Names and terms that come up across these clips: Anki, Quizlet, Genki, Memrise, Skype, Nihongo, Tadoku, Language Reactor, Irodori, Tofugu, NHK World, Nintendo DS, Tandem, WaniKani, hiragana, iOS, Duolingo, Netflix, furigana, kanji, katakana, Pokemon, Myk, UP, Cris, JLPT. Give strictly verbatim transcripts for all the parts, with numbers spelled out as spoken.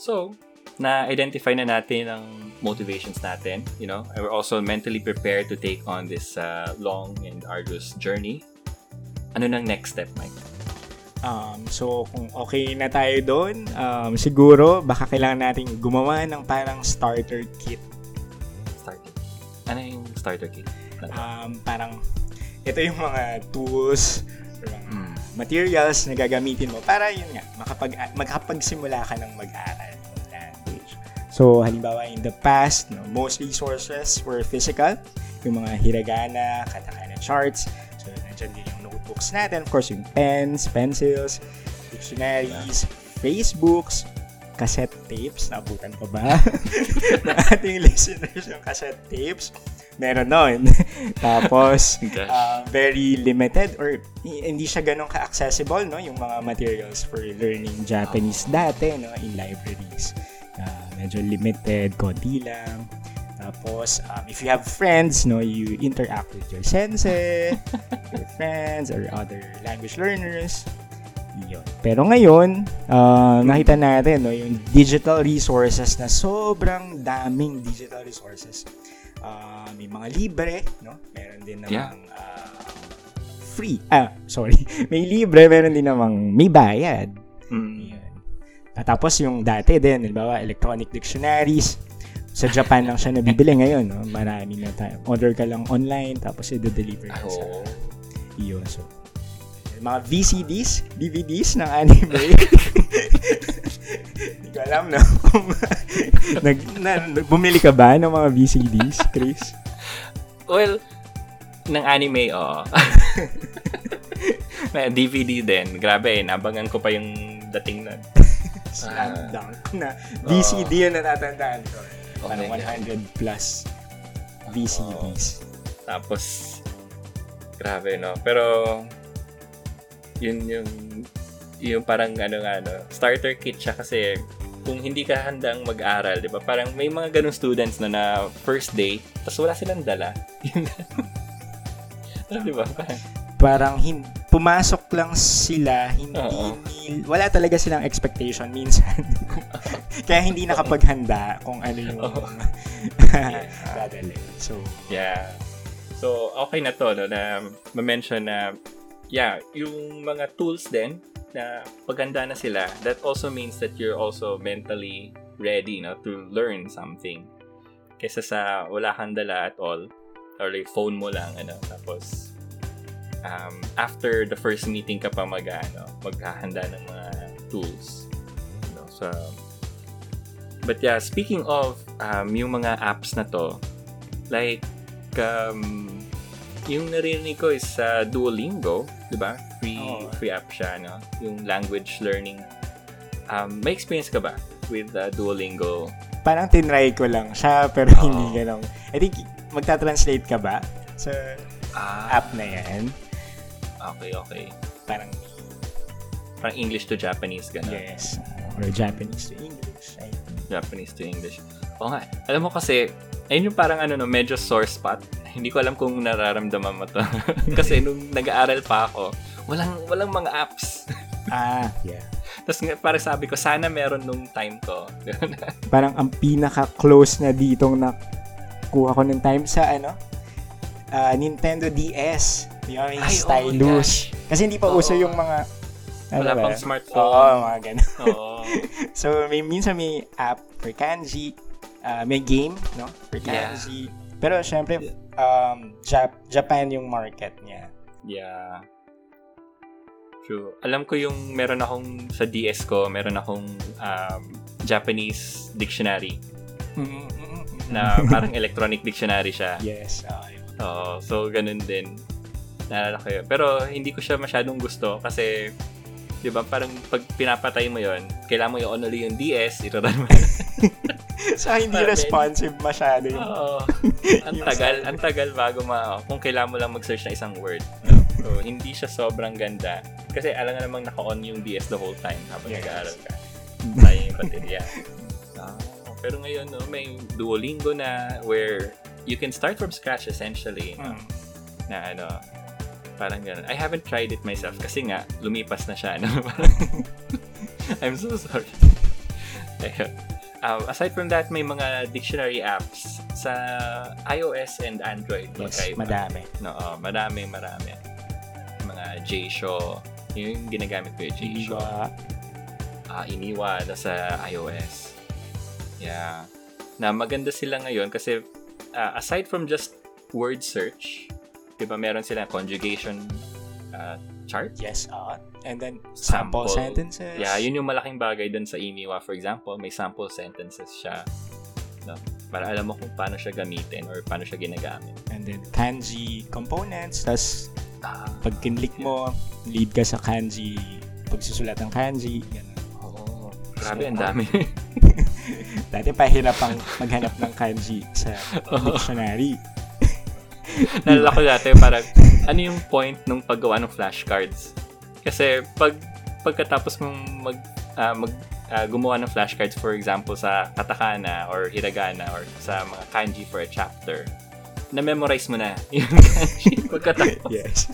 So, na-identify na natin ang motivations natin, you know, and we're also mentally prepared to take on this uh, long and arduous journey. Ano nang next step, Mike? Um, so, kung okay na tayo doon, um, siguro, baka kailangan natin gumawa ng parang starter kit. Starter kit? Ano yung starter kit? Um, parang, ito yung mga tools, mga mm. materials na gagamitin mo para, yun nga, makapag, makapagsimula ka ng mag-aral. So, halimbawa, in the past, no, most resources were physical. Yung mga hiragana, katakana charts. So, nandiyan din yung notebooks natin. Of course, yung pens, pencils, dictionaries, Facebooks, cassette tapes. Naabutan ko ba? Na ating listeners yung cassette tapes. Meron nun. Tapos, uh, very limited or hindi siya ganun ka-accessible, no? Yung mga materials for learning Japanese dati, no? In libraries. Uh, medyo limited, konti lang. Tapos, um, if you have friends, no, you interact with your sensei, your friends, or other language learners. Yun. Pero ngayon, uh, nakita natin, no, yung digital resources na sobrang daming digital resources. Uh, may mga libre, no? Meron din namang yeah. uh, free. Ah, sorry. May libre, meron din namang may bayad. Mm. At tapos yung dati din, halimbawa, electronic dictionaries. Sa Japan lang siya nabibili ngayon. No? Marami na tayo. Order ka lang online, tapos i-deliver ka sa iyo. So, mga V C Ds, D V Ds ng anime. Hindi ko alam, no? nag, na, bumili ka ba ng mga V C Ds, Chris? Well, ng anime, oo. May D V D din. Grabe, nabangan ko pa yung dating na slam uh, dunk na V C D oh. Yung natatandaan ko. Parang okay, one hundred plus V C Ds. Oh. Tapos, grabe, no? Pero, yun yung, yung parang ano nga, no? Starter kit siya kasi kung hindi ka handang mag-aral, di ba? Parang may mga ganung students na na first day, tapos wala silang dala. Di ba? Parang, parang hindi. Pumasok lang sila, hindi nil, wala talaga silang expectation minsan. Kaya hindi nakapaghanda kung ano yung dadalhin. Yeah. So, yeah. So, okay na to, no, na ma-mention na, yeah, yung mga tools din, na paghanda na sila, that also means that you're also mentally ready, no, to learn something. Kesa sa wala kang dala at all, or like phone mo lang, ano, tapos, Um, after the first meeting ka pa mag, ano, maghahanda ng mga tools. You know, so, but yeah, speaking of um, yung mga apps na to, like, um, yung narinig ko is uh, Duolingo, di ba? Free, oh. free app siya, no? Yung language learning. Um, may experience ka ba with uh, Duolingo? Parang tinry ko lang siya, pero oh. hindi ganun. I think, magta-translate ka ba sa ah. app na yan? Okay, okay. Parang parang English to Japanese, gano'n. Yes. Or Japanese to English. I think. Japanese to English. Oo nga. Alam mo kasi, ayun yung parang ano, no, medyo sore spot. Hindi ko alam kung nararamdaman mo to. Kasi nung nag-aaral pa ako, walang walang mga apps. Ah, yeah. Tapos parang sabi ko, sana meron nung time ko. Parang ang pinaka-close na ditong nakuha ko ng time sa ano, uh, Nintendo D S. Yung ay, stylus. Oh kasi hindi pa uso yung mga ano wala ba? Pang smartphone. Oo, mga ganun. So, may, minsan may app for kanji, uh, may game, no? For kanji. Yeah. Pero, syempre, um, Jap- Japan yung market niya. Yeah. True. Alam ko yung meron akong sa D S ko, meron akong um, Japanese dictionary. Mm-hmm. Na parang electronic dictionary siya. Yes. Uh, oh, so, ganun din. Naalala ko yun. Pero hindi ko siya masyadong gusto kasi, di ba, parang pag pinapatay mo yun, kailangan mo yung only yung D S, itaran mo yun. So, hindi parang responsive yun. Masyado yun. Oo. Ang tagal, ang tagal bago ma, oh, kung kailangan mo lang mag-search na isang word. So, hindi siya sobrang ganda. Kasi alam nga namang naka-on yung D S the whole time habang yes. nag-aaral ka. Tayo yung baterya. Oh, pero ngayon, no, may Duolingo na where you can start from scratch essentially. Hmm. No? Na ano, parang ganun. I haven't tried it myself kasi nga, lumipas na siya. No? I'm so sorry. Um, aside from that, may mga dictionary apps sa iOS and Android. Yes, okay, madami. No, oh, madami, marami. Mga J-Show. Yung ginagamit ko yung J-Show. Uh, Iniwa na sa iOS. Yeah. Na maganda sila ngayon kasi uh, aside from just word search, diba meron sila conjugation uh, chart? Yes, uh, and then sample, sample sentences. Yeah, yun yung malaking bagay dun sa Iniwa. For example, may sample sentences siya. No? Para alam mo kung paano siya gamitin or paano siya ginagamit. And then kanji components. Tapos ah, pag kinlik mo, lead ka sa kanji. Pagsusulat ng kanji. Oo. Oh, grabe, so, ang dami. Dati pahirap ang maghanap ng kanji sa dictionary. Nalala ko dati, parang, ano yung point nung paggawa ng flashcards? Kasi pag pagkatapos mong mag, uh, mag uh, gumawa ng flashcards, for example, sa katakana or hiragana or sa mga kanji for a chapter, na-memorize mo na yung kanji pagkatapos. Yes.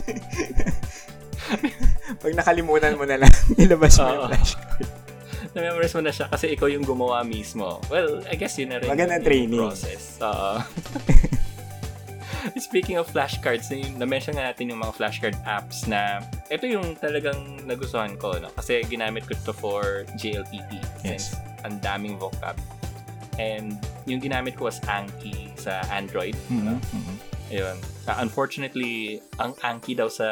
Pag nakalimutan mo na lang, nilabas mo oh. yung flashcards. Na-memorize mo na siya kasi ikaw yung gumawa mismo. Well, I guess yun na rin Maganda yung training. Process. Uh, Speaking of flashcards, na-mention nga natin yung mga flashcard apps na ito yung talagang nagustuhan ko, no? Kasi ginamit ko ito for J L P T. Yes. Ang daming vocab. And yung ginamit ko was Anki sa Android. Mm-hmm. No? Mm-hmm. Ayun. Uh, unfortunately, ang Anki daw sa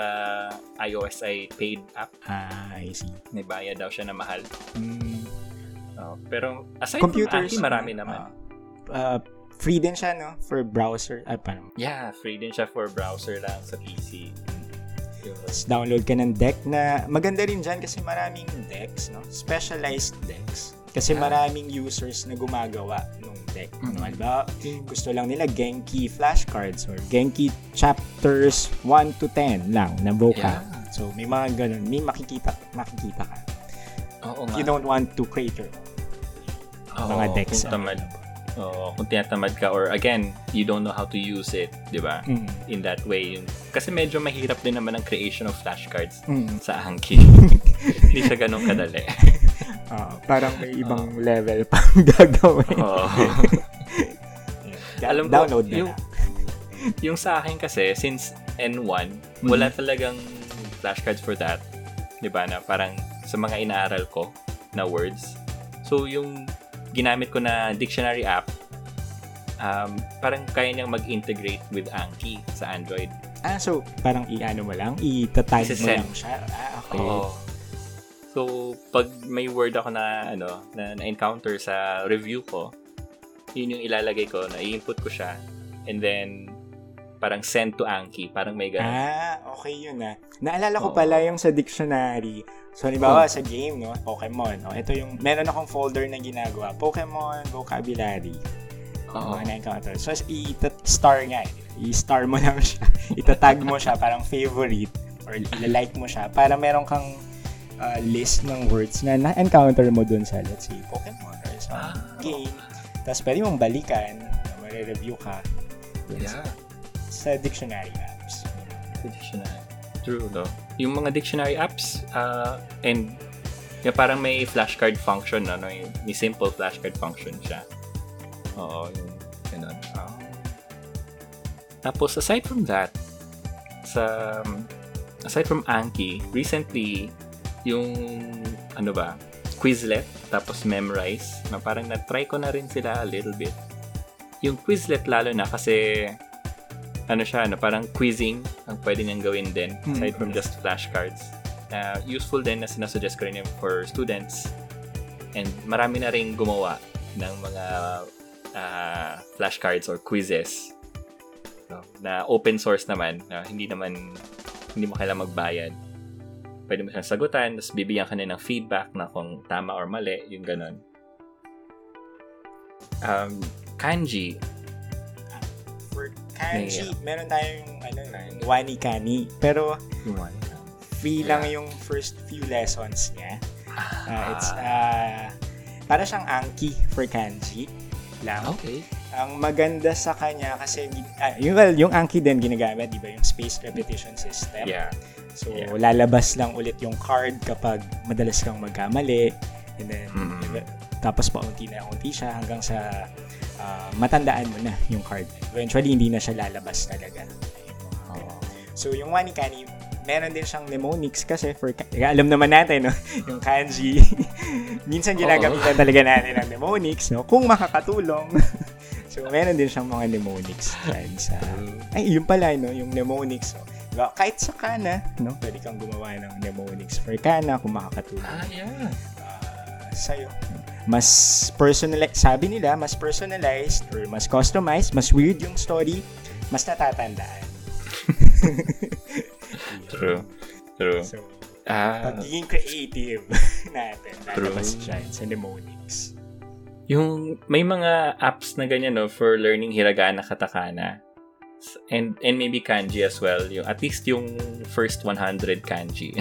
iOS ay paid app. Ah, I see. Naibaya daw siya na mahal. Mm. Uh, pero aside computers, from Anki, marami uh, naman. Uh, uh, free din siya, no? For browser. Ay, paano? Yeah, free din siya for browser lang sa P C. Just download ka ng deck na maganda rin dyan kasi maraming decks, no? Specialized decks. Kasi maraming users na gumagawa nung deck. Mm-hmm. Ano ba? Gusto lang nila Genki flashcards or Genki chapters one to ten lang na vocab. Yeah. So, may mga ganun. May makikita, makikita ka. Oo, you don't want to create your own. Mga decks. Kung, tamad, oh, kung tinatamad ka or again, you don't know how to use it. Diba? Mm-hmm. In that way. Kasi medyo mahirap din naman ang creation of flashcards mm-hmm. sa Anki. Hindi siya ganun kadali. Uh, parang may ibang uh, level pang gagawin. Uh, Alam ko, download na yung, na. Yung sa akin kasi, since N one, mm-hmm. wala talagang flashcards for that. Diba na? Parang sa mga inaaral ko na words. So, yung ginamit ko na dictionary app, um, parang kaya niyang mag-integrate with Anki sa Android. Ah, so, parang i-ano mo lang? I-type mo lang siya? Ah, okay. Oo. So, pag may word ako na ano na na-encounter sa review ko, yun yung ilalagay ko, na i-input ko siya, and then parang send to Anki, parang may ganun. Ah, okay yun ah. Naalala ko oh. pala yung sa dictionary. So, halimbawa oh. sa game, no? Pokemon. Oh, ito yung, meron akong folder na ginagawa. Pokemon vocabulary. Oo. Oh. Ano na-encounter. So, i-star nga. I-star mo lang siya. Itatag mo siya, parang favorite, or ilalike mo siya, para meron kang Uh, list ng words na na-encounter mo dun sa, let's say, Pokemon or sa ah, game. Oh. Tapos pwede mong balikan, mare-review ka yeah. sa, sa dictionary apps. Sa dictionary. True, no? Yung mga dictionary apps, uh, and yung parang may flashcard function, no? No? May simple flashcard function siya. Oo, yung ganun. Oh. Tapos, aside from that, sa, aside from Anki, recently, yung ano ba Quizlet tapos Memrise na parang na-try ko na rin sila a little bit. Yung Quizlet lalo na kasi ano siya ano parang quizzing ang pwede niyang gawin din aside mm-hmm. from just flashcards na uh, useful din na sinasuggest ko rin for students and marami na rin gumawa ng mga uh, flashcards or quizzes so, na open source naman uh, hindi naman hindi mo kailangang magbayad. Pwede mo siyang sagutan, tapos bibigyan ka na ng feedback na kung tama or mali, yung ganun. Um, kanji. For kanji, yeah. meron tayong ano, WaniKani. Pero, WaniKani. free yeah. lang yung first few lessons niya. Ah. Uh, it's, uh, para siyang Anki for kanji lang. Okay. Ang maganda sa kanya kasi uh, yung, well, yung Anki din ginagamit, di ba? Yung spaced repetition system. Yeah. So, yeah. lalabas lang ulit yung card kapag madalas kang magkamali. And then, mm-hmm. tapos paunti na unti siya hanggang sa uh, matandaan mo na yung card. Eventually, hindi na siya lalabas talaga. Okay. Oh. So, yung WaniKani, meron din siyang mnemonics kasi for, alam naman natin, no? Yung kanji. Minsan ginagamitan talaga natin ang mnemonics, no? Kung makakatulong. So, meron din siyang mga mnemonics. Sa, ay, yun pala, no? Yung mnemonics. No? Diba? Kahit sa kana, no? Pwede kang gumawa ng mnemonics for kana kung makakatulong. Ah, yeah. Uh, sa'yo. Mas personalized, sabi nila, mas personalized or mas customized, mas weird yung story, mas natatandaan. True. True. So, ah, pagiging creative natin. Lalabas siya sa mnemonics. Yung, may mga apps na ganyan, no, for learning hiragana, katakana. And and maybe kanji as well. Yung, at least yung first one hundred kanji.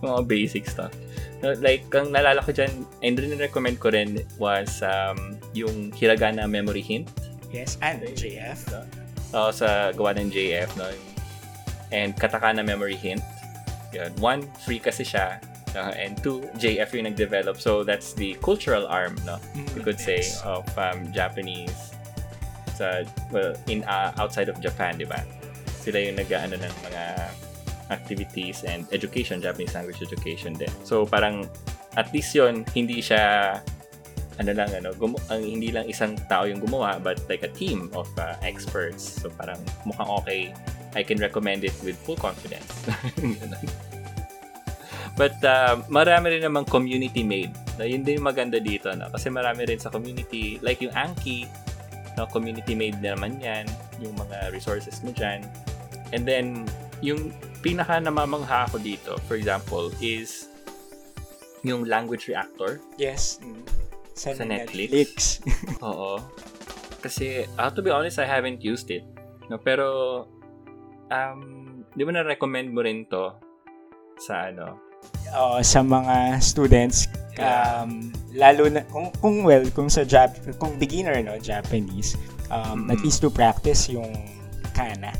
Mga basic stuff. Like, ang nalala ko dyan, and recommend ko rin was um, yung hiragana memory hint. Yes, and J F. So, oh, sa gawa ng J F, no? And katakana memory hint. Yun. One, free kasi siya. Uh, and two, J F yung nag-develop. So, that's the cultural arm, no? You could say, of um, Japanese. Sa, well, in, uh, outside of Japan, di ba? Sila yung nag-ano ng mga activities and education, Japanese language education din. So, parang, at least yun, hindi siya... ano lang, ano, gumu- ang hindi lang isang tao yung gumawa, but like a team of uh, experts. So parang mukhang okay, I can recommend it with full confidence. But uh, marami rin namang community-made. No, yun din maganda dito, no? Kasi marami rin sa community, like yung Anki, no, community-made na naman yan, yung mga resources mo dyan. And then, yung pinaka namamangha ako dito, for example, is yung Language Reactor. Yes. Sa, sa Netflix. Netflix. Oo. Kasi, uh, to be honest, I haven't used it. No, pero, um, di ba na-recommend mo rin to sa ano? Oo, sa mga students. Um, lalo na, kung, kung well, kung sa Jap, kung beginner, no, Japanese, um, mm-hmm. at least to practice yung kana.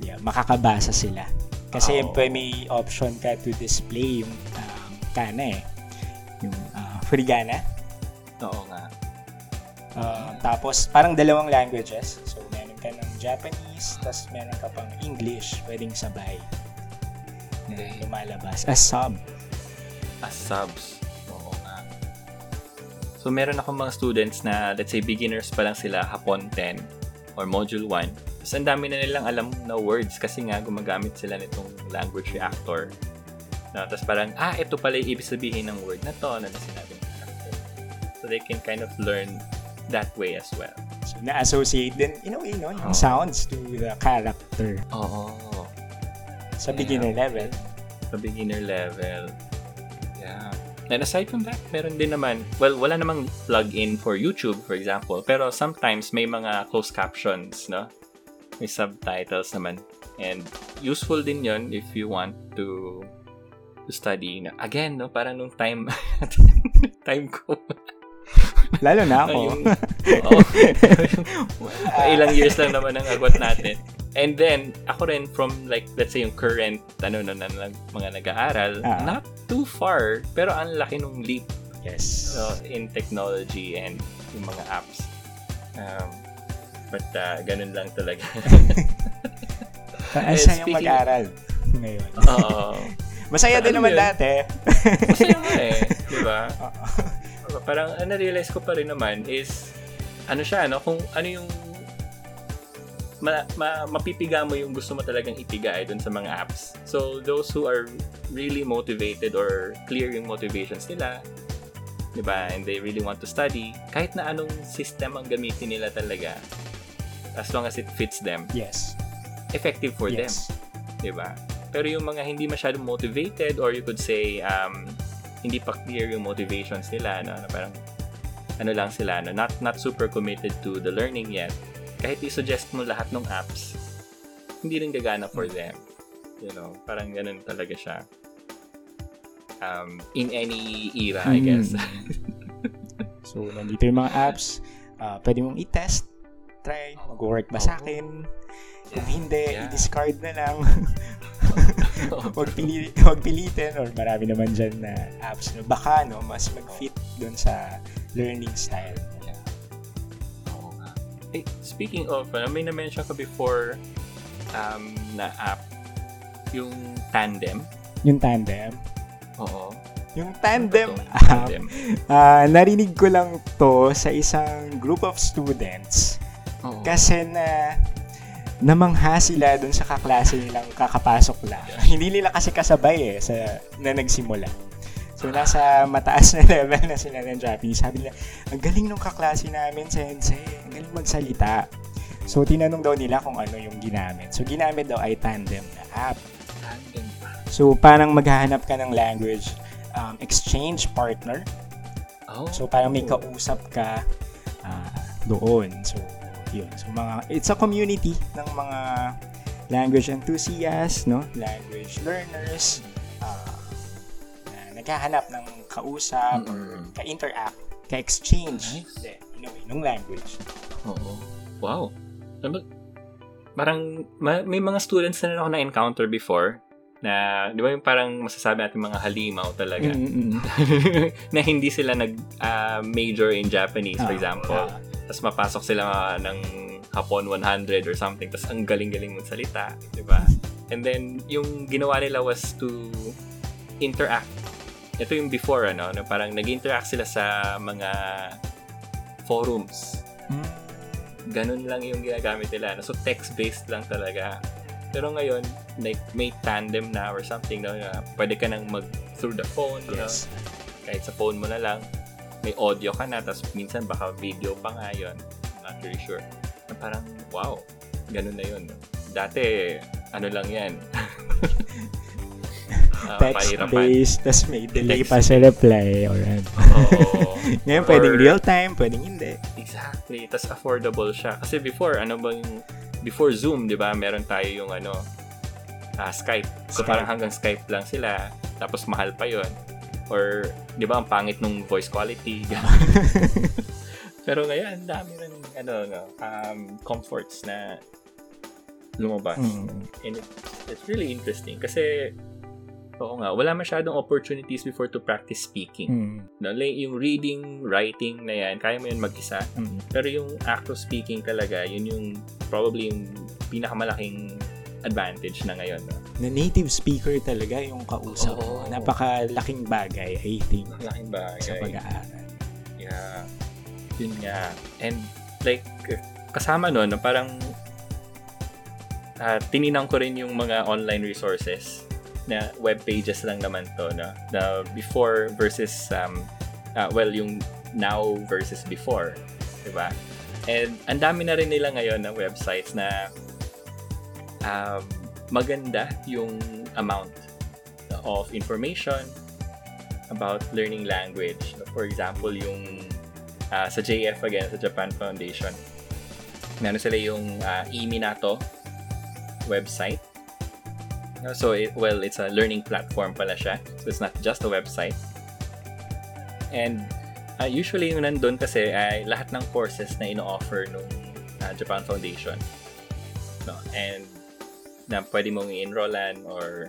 Yeah, makakabasa sila. Kasi oh. may option ka to display yung um, kana eh. Yung uh, furigana. Oo nga. Uh, tapos, parang dalawang languages. So, meron ka ng Japanese, tapos meron ka pang English, pwedeng sabay. Okay. Na lumalabas. As sub. As subs. Oo nga. So, meron akong mga students na, let's say, beginners pa lang sila, Hapon ten, or Module one. Tapos, ang dami na nilang alam na words kasi nga, gumagamit sila nitong language reactor. No, tapos parang, ah, ito pala yung ibig sabihin ng word na to, na sinabi. So they can kind of learn that way as well. So na-associate din, in a way, no? Yung oh. sounds to the character. Oo. Oh. Sa yeah. beginner level. Sa beginner level. Yeah. And aside from that, meron din naman, well, wala namang plug-in for YouTube, for example, pero sometimes may mga closed captions, no? May subtitles naman. And useful din yun if you want to to study. Again, no? Parang nung time, time ko. Lalo na ako. Yung, oh, yung, ilang years lang naman ang agwat natin. And then, ako rin from like, let's say yung current, ano, na, na, na, mga nag-aaral, uh-huh. not too far, pero ang laki nung leap. Yes. So, in technology and yung mga apps. Um, but, uh, ganun lang talaga. Ang sayang mag-aaral ngayon. Oo. Masaya din naman dati. Masaya nga eh. Diba? Oo. Parang uh, na-realize ko pa rin naman is ano siya, no? Kung ano yung ma- ma- mapipiga mo yung gusto mo talagang ipiga eh, dun sa mga apps. So, those who are really motivated or clear yung motivations nila, diba? And they really want to study, kahit na anong system ang gamitin nila talaga, as long as it fits them. Yes. Effective for yes. them. Diba? Pero yung mga hindi masyadong motivated or you could say, um, hindi pa clear yung motivations nila, no? Parang ano lang sila, no? Not not super committed to the learning yet. Kahit i-suggest mo lahat ng apps, hindi rin gagana for them. You know, parang ganun talaga siya. Um, in any era, hmm. I guess. So, nandito yung mga apps. Uh, pwede mong i-test. Try. Mag-work ba sa akin? Kung hindi, yeah. i-discard na lang. Huwag pili- pilitin, or marami naman dyan na apps na baka no, mas mag-fit dun sa learning style. Yeah. Oo nga. Hey, speaking of, uh, may na-mention ka before um, na app, yung Tandem. Yung Tandem? Oo. Yung Tandem app, uh, narinig ko lang to sa isang group of students. Oo. Kasi na... namangha sila dun sa kaklase nilang kakapasok lang. Yeah. Hindi nila kasi kasabay eh sa, na nagsimula. So, ah. nasa mataas na level na sila ng Japanese. Sabi nila, ang galing nung kaklase namin, sensei. Ang galing magsalita. So, tinanong daw nila kung ano yung ginamit. So, ginamit daw ay Tandem na app. Tandem. So, parang maghahanap ka ng language um, exchange partner. Oh. So, parang may kausap ka uh, doon. So, yun. So, mga, it's a community ng mga language enthusiasts, no? Language learners, uh, na naghahanap ng kausap, mm-hmm. or ka-interact, ka-exchange, nice. De, in a way, ng language. Oo. Wow. Parang, ma- may mga students na rin ako na-encounter before, na, di ba yung parang masasabi natin mga halimaw talaga, mm-hmm. na hindi sila nag-major uh, in Japanese, for uh, example. Uh, Tapos mapasok sila ng Hapon one hundred or something. Tapos ang galing-galing mong salita. Diba? And then, yung ginawa nila was to interact. Ito yung before, ano? Na parang nag-interact sila sa mga forums. Ganun lang yung ginagamit nila. So, text-based lang talaga. Pero ngayon, like, may Tandem na or something. No? Pwede ka nang mag through the phone. Yes. No? Kahit sa phone mo na lang. May audio ka na, tapos minsan baka video pa nga yun. Not really sure. Na parang, wow, ganun na yun. Dati, ano lang yan. uh, Text-based, tapos may delay text. Pa sa reply. Or, oh, ngayon, or, pwedeng real-time, pwedeng hindi. Exactly. Tapos affordable siya. Kasi before, ano bang, before Zoom, di ba, meron tayo yung ano, uh, Skype. So Skype. Parang hanggang Skype lang sila, tapos mahal pa yun. Or, di ba, ang pangit nung voice quality. Pero ngayon, dami ng ano, no, um, comforts na lumabas. Mm. And it, it's really interesting. Kasi, oo nga, wala masyadong opportunities before to practice speaking. Mm. No, like, yung reading, writing na yan, kaya mo yun mag-isa. Mm. Pero yung act of speaking talaga, yun yung probably yung pinakamalaking advantage na ngayon. No? Na native speaker talaga yung kausap mo. Oh, napakalaking bagay, I think. Laking bagay. Sa pag-aaral. Yeah. Yun nga. And like, kasama nun, parang uh, tininang ko rin yung mga online resources na web pages lang naman to. No? Na before versus, um, uh, well, yung now versus before. Diba? And ang dami na rin nila ngayon na websites na um, maganda yung amount of information about learning language. For example, yung uh, sa J F again, sa Japan Foundation, meron sila yung uh, iminato website. So, it, well, it's a learning platform pala siya. So, it's not just a website. And uh, usually, yung nandun kasi ay lahat ng courses na ino-offer ng uh, Japan Foundation. No? And na pwede mong i-enrollan or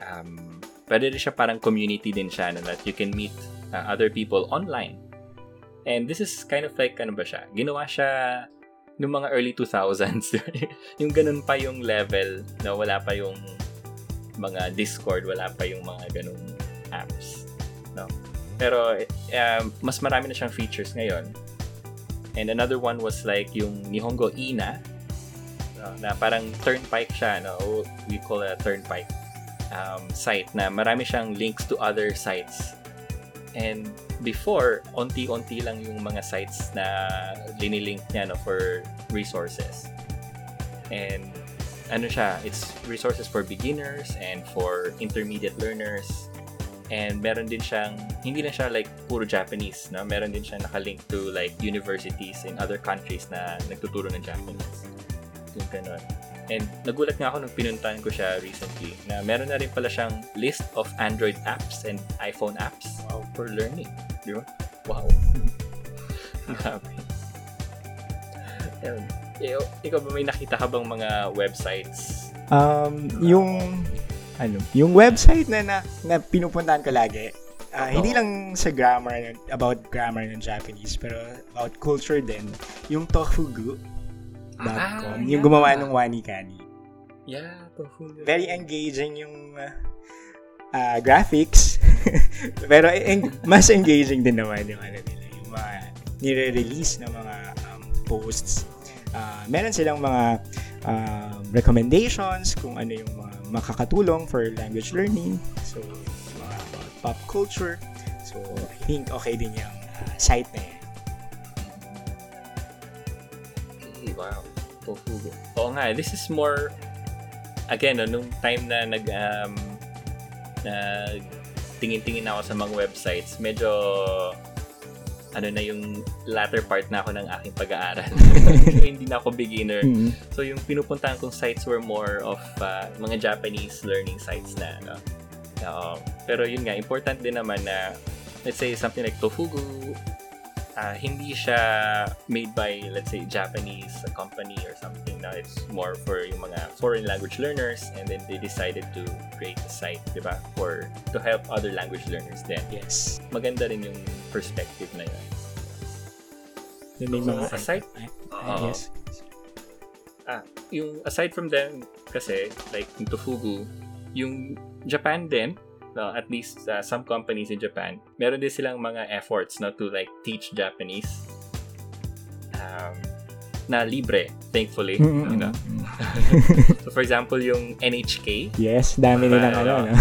um, pwede rin siya parang community din siya na that you can meet uh, other people online. And this is kind of like, ano ba siya? Ginawa siya noong mga early two thousands. Yung ganun pa yung level na wala pa yung mga Discord, wala pa yung mga ganung apps. No? Pero uh, mas marami na siyang features ngayon. And another one was like yung Nihongo Ina, na parang turnpike siya, no? We call it a turnpike um, site na marami siyang links to other sites. And before, onti-onti lang yung mga sites na linilink niya, no, for resources. And ano siya, it's resources for beginners and for intermediate learners. And meron din siyang, hindi na siya like puro Japanese, no? Meron din siyang nakalink to like universities in other countries na nagtuturo ng Japanese. Yung ganun. And nagulat nga ako nung pinuntahan ko siya recently na meron na rin pala siyang list of Android apps and iPhone apps, wow, for learning. Di ba? Wow. Grabe. Ikaw ba, may nakita ka bang mga websites Um, yung ano, yung website na na, na pinupuntahan ko lagi, uh, hindi lang sa grammar, about grammar ng Japanese, pero about culture din, yung tofugu dot com, ah, yung yeah. gumawa ng WaniKani. Yeah, Tofugu. Very engaging yung uh, uh, graphics. Pero en- mas engaging din naman yung ano nila, yung mga nire-release ng mga um, posts. Uh, meron silang mga uh, recommendations kung ano yung mga makakatulong for language learning. So, mga about pop culture. So, I think okay din yung uh, site na yan. Okay, wow. Tofugu. Oo nga, this is more, again, no, nung time na nag, um, nagtingin-tingin ako sa mga websites, medyo ano na yung latter part na ako ng aking pag-aaral. So, hindi na ako beginner. Mm-hmm. So, yung pinupuntahan kong sites were more of uh, mga Japanese learning sites na, no? Uh, pero yun nga, important din naman na, let's say, something like Tofugu, uh, hindi siya made by, let's say, Japanese company or something. No? It's more for yung mga foreign language learners, and then they decided to create a site, di ba? For, to help other language learners then. Yes. Maganda rin yung perspective na yun. So, aside, uh, yes. ah, yung aside from them, kasi, like yung Tofugu, yung Japan din, no, at least uh, some companies in Japan, meron din silang mga efforts, no, to like teach Japanese um, na libre, thankfully. Mm-hmm. You know? So, for example, yung N H K. Yes, dami uh, nilang ano. No?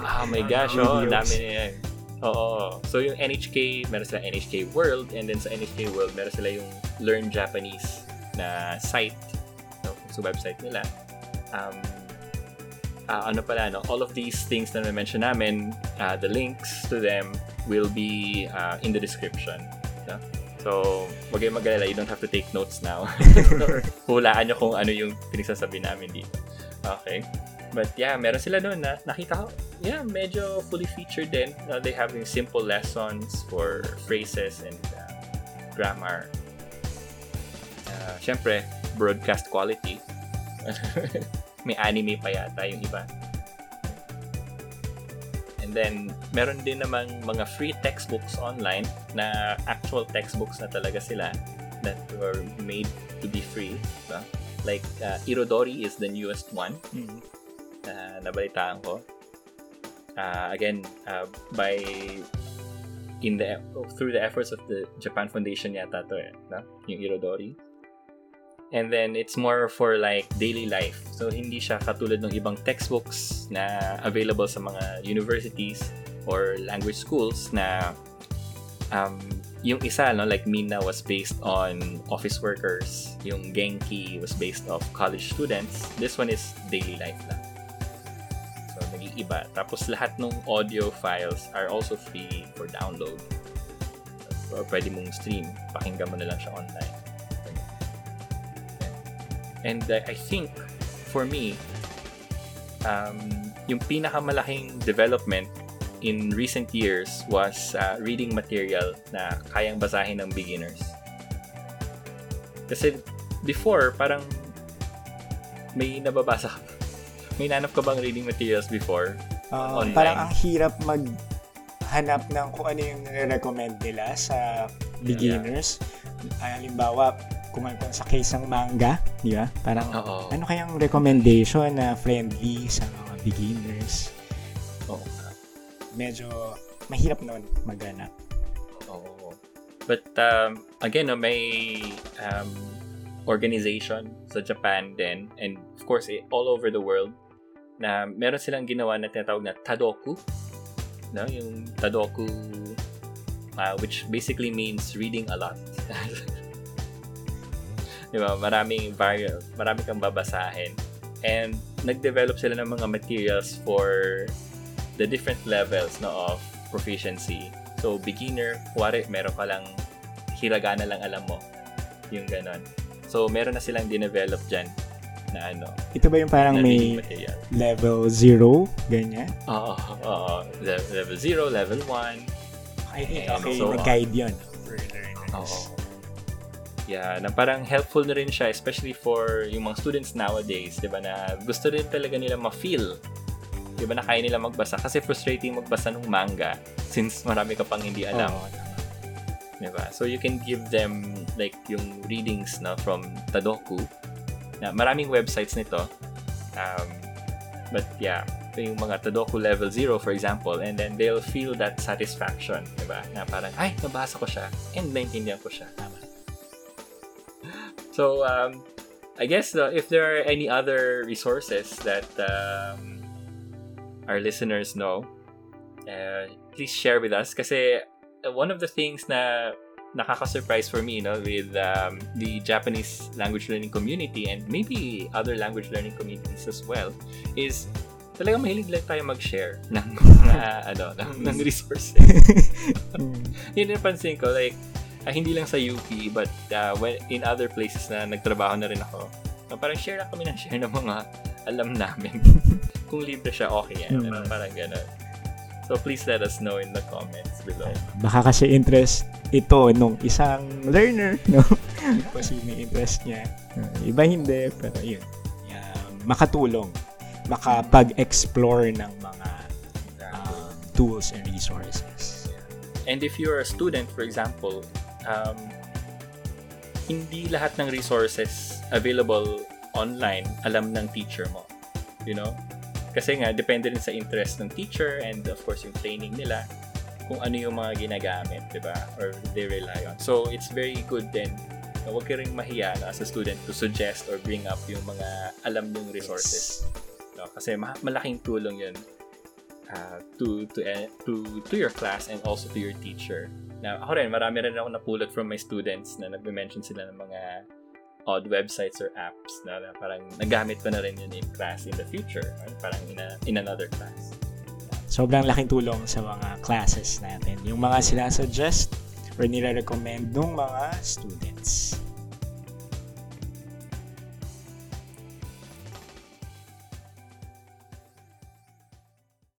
Oh my gosh, oh, dami nilang. Oo. So, yung N H K, meron sila N H K World, and then sa N H K World, meron sila yung Learn Japanese na site, no, sa website nila. Um, uh, ano pala, no? All of these things na na-mention namin, uh, the links to them will be uh, in the description. No? So, huwag kayong mag-alala. You don't have to take notes now. Hulaan nyo kung ano yung pinagsasabi namin dito. Okay. But yeah, meron sila doon na nakita ko. Yeah, medyo fully featured din. Uh, they have yung simple lessons for phrases and uh, grammar. Uh, Siyempre, broadcast quality. May anime pa yata yung iba. And then, meron din namang mga free textbooks online na actual textbooks na talaga sila that were made to be free. So, like, uh, Irodori is the newest one. Mm-hmm. Uh, nabalitaan ko. Uh, again, uh, by in the through the efforts of the Japan Foundation yata to eh, no? Yung Irodori. And then it's more for like daily life. So hindi siya katulad ng ibang textbooks na available sa mga universities or language schools na um yung isa, no, like Mina was based on office workers, yung Genki was based off college students. This one is daily life lang. Iba. Tapos lahat ng audio files are also free for download. So, pwede mong stream. Pakinggan mo na lang siya online. And uh, I think, for me, um, yung pinakamalaking development in recent years was uh, reading material na kayang basahin ng beginners. Kasi before, parang may nababasa ka. May nanap ka bang reading materials before? Uh, online? Parang ang hirap maghanap ng kung ano yung nare-recommend nila sa beginners. Yeah. Halimbawa, kung ano sa case ng manga, di ba? Parang Uh-oh. ano kayang recommendation na friendly sa mga beginners? Oo. Uh, medyo mahirap noon maghanap. Oo. But um, again, no, may um, organization sa Japan din, and of course, eh, all over the world, na meron silang ginawa na tinatawag na Tadoku, no? Yung Tadoku, uh, which basically means reading a lot. Diba? Maraming various, marami kang babasahin. And nag-develop sila ng mga materials for the different levels, no, of proficiency. So, beginner, kuwari, meron ka lang hiragana lang alam mo. Yung ganon. So, meron na silang dinevelop dyan na ano. Ito ba yung parang may material? Level zero? Ganyan? Oo. Oh, oh, level zero, level one. I think okay, nag-guide yun for learners. Oo. Yeah, na parang helpful na rin siya, especially for yung mga students nowadays, di ba, na gusto rin talaga nila ma-feel, di ba, na kaya nila magbasa. Kasi frustrating magbasa ng manga since marami ka pang hindi alam. Oh. Di ba? So you can give them like yung readings na from Tadoku. Na maraming websites nito. Um, but yeah, yung mga Tadoku level zero, for example, and then they'll feel that satisfaction, di ba? Na parang, ay, nabasa ko siya and naintindihan ko siya. Tama. So, um, I guess uh, if there are any other resources that um, our listeners know, uh, please share with us. Kasi one of the things na nakaka-surprise for me, you know, with um, the Japanese language learning community and maybe other language learning communities as well, is talaga mahilig lang tayo mag-share ng mga ano, ng, ng resources. Yun yung napansin ko, like, Uh, hindi lang sa U P, but uh, when, in other places na nagtrabaho na rin ako, so parang share na kami ng share ng mga alam namin. Kung libre siya, okay yan. Mm-hmm. Parang gano'n. So please let us know in the comments below. Baka kasi interest ito nung isang learner, no? Kasi may interest niya. Iba hindi, pero yun. Uh, makatulong. Makapag-explore ng mga uh, tools and resources. And if you're a student, for example, Um, hindi lahat ng resources available online alam ng teacher mo, you know, kasi nga depende rin sa interest ng teacher and of course yung training nila kung ano yung mga ginagamit, diba, or they rely on. So it's very good then na huwag ka rin mahiya na, as a student, to suggest or bring up yung mga alam yung resources, no? Kasi ma- malaking tulong yun uh, to, to, to, to your class and also to your teacher. Now, ako rin, marami rin ako napulot from my students na nagme-mention sila ng mga odd websites or apps na, na parang nagamit pa na rin yun in class in the future, right? Parang in, a, in another class. Sobrang laking tulong sa mga classes natin. Yung mga sinasuggest or nire-recommend ng mga students.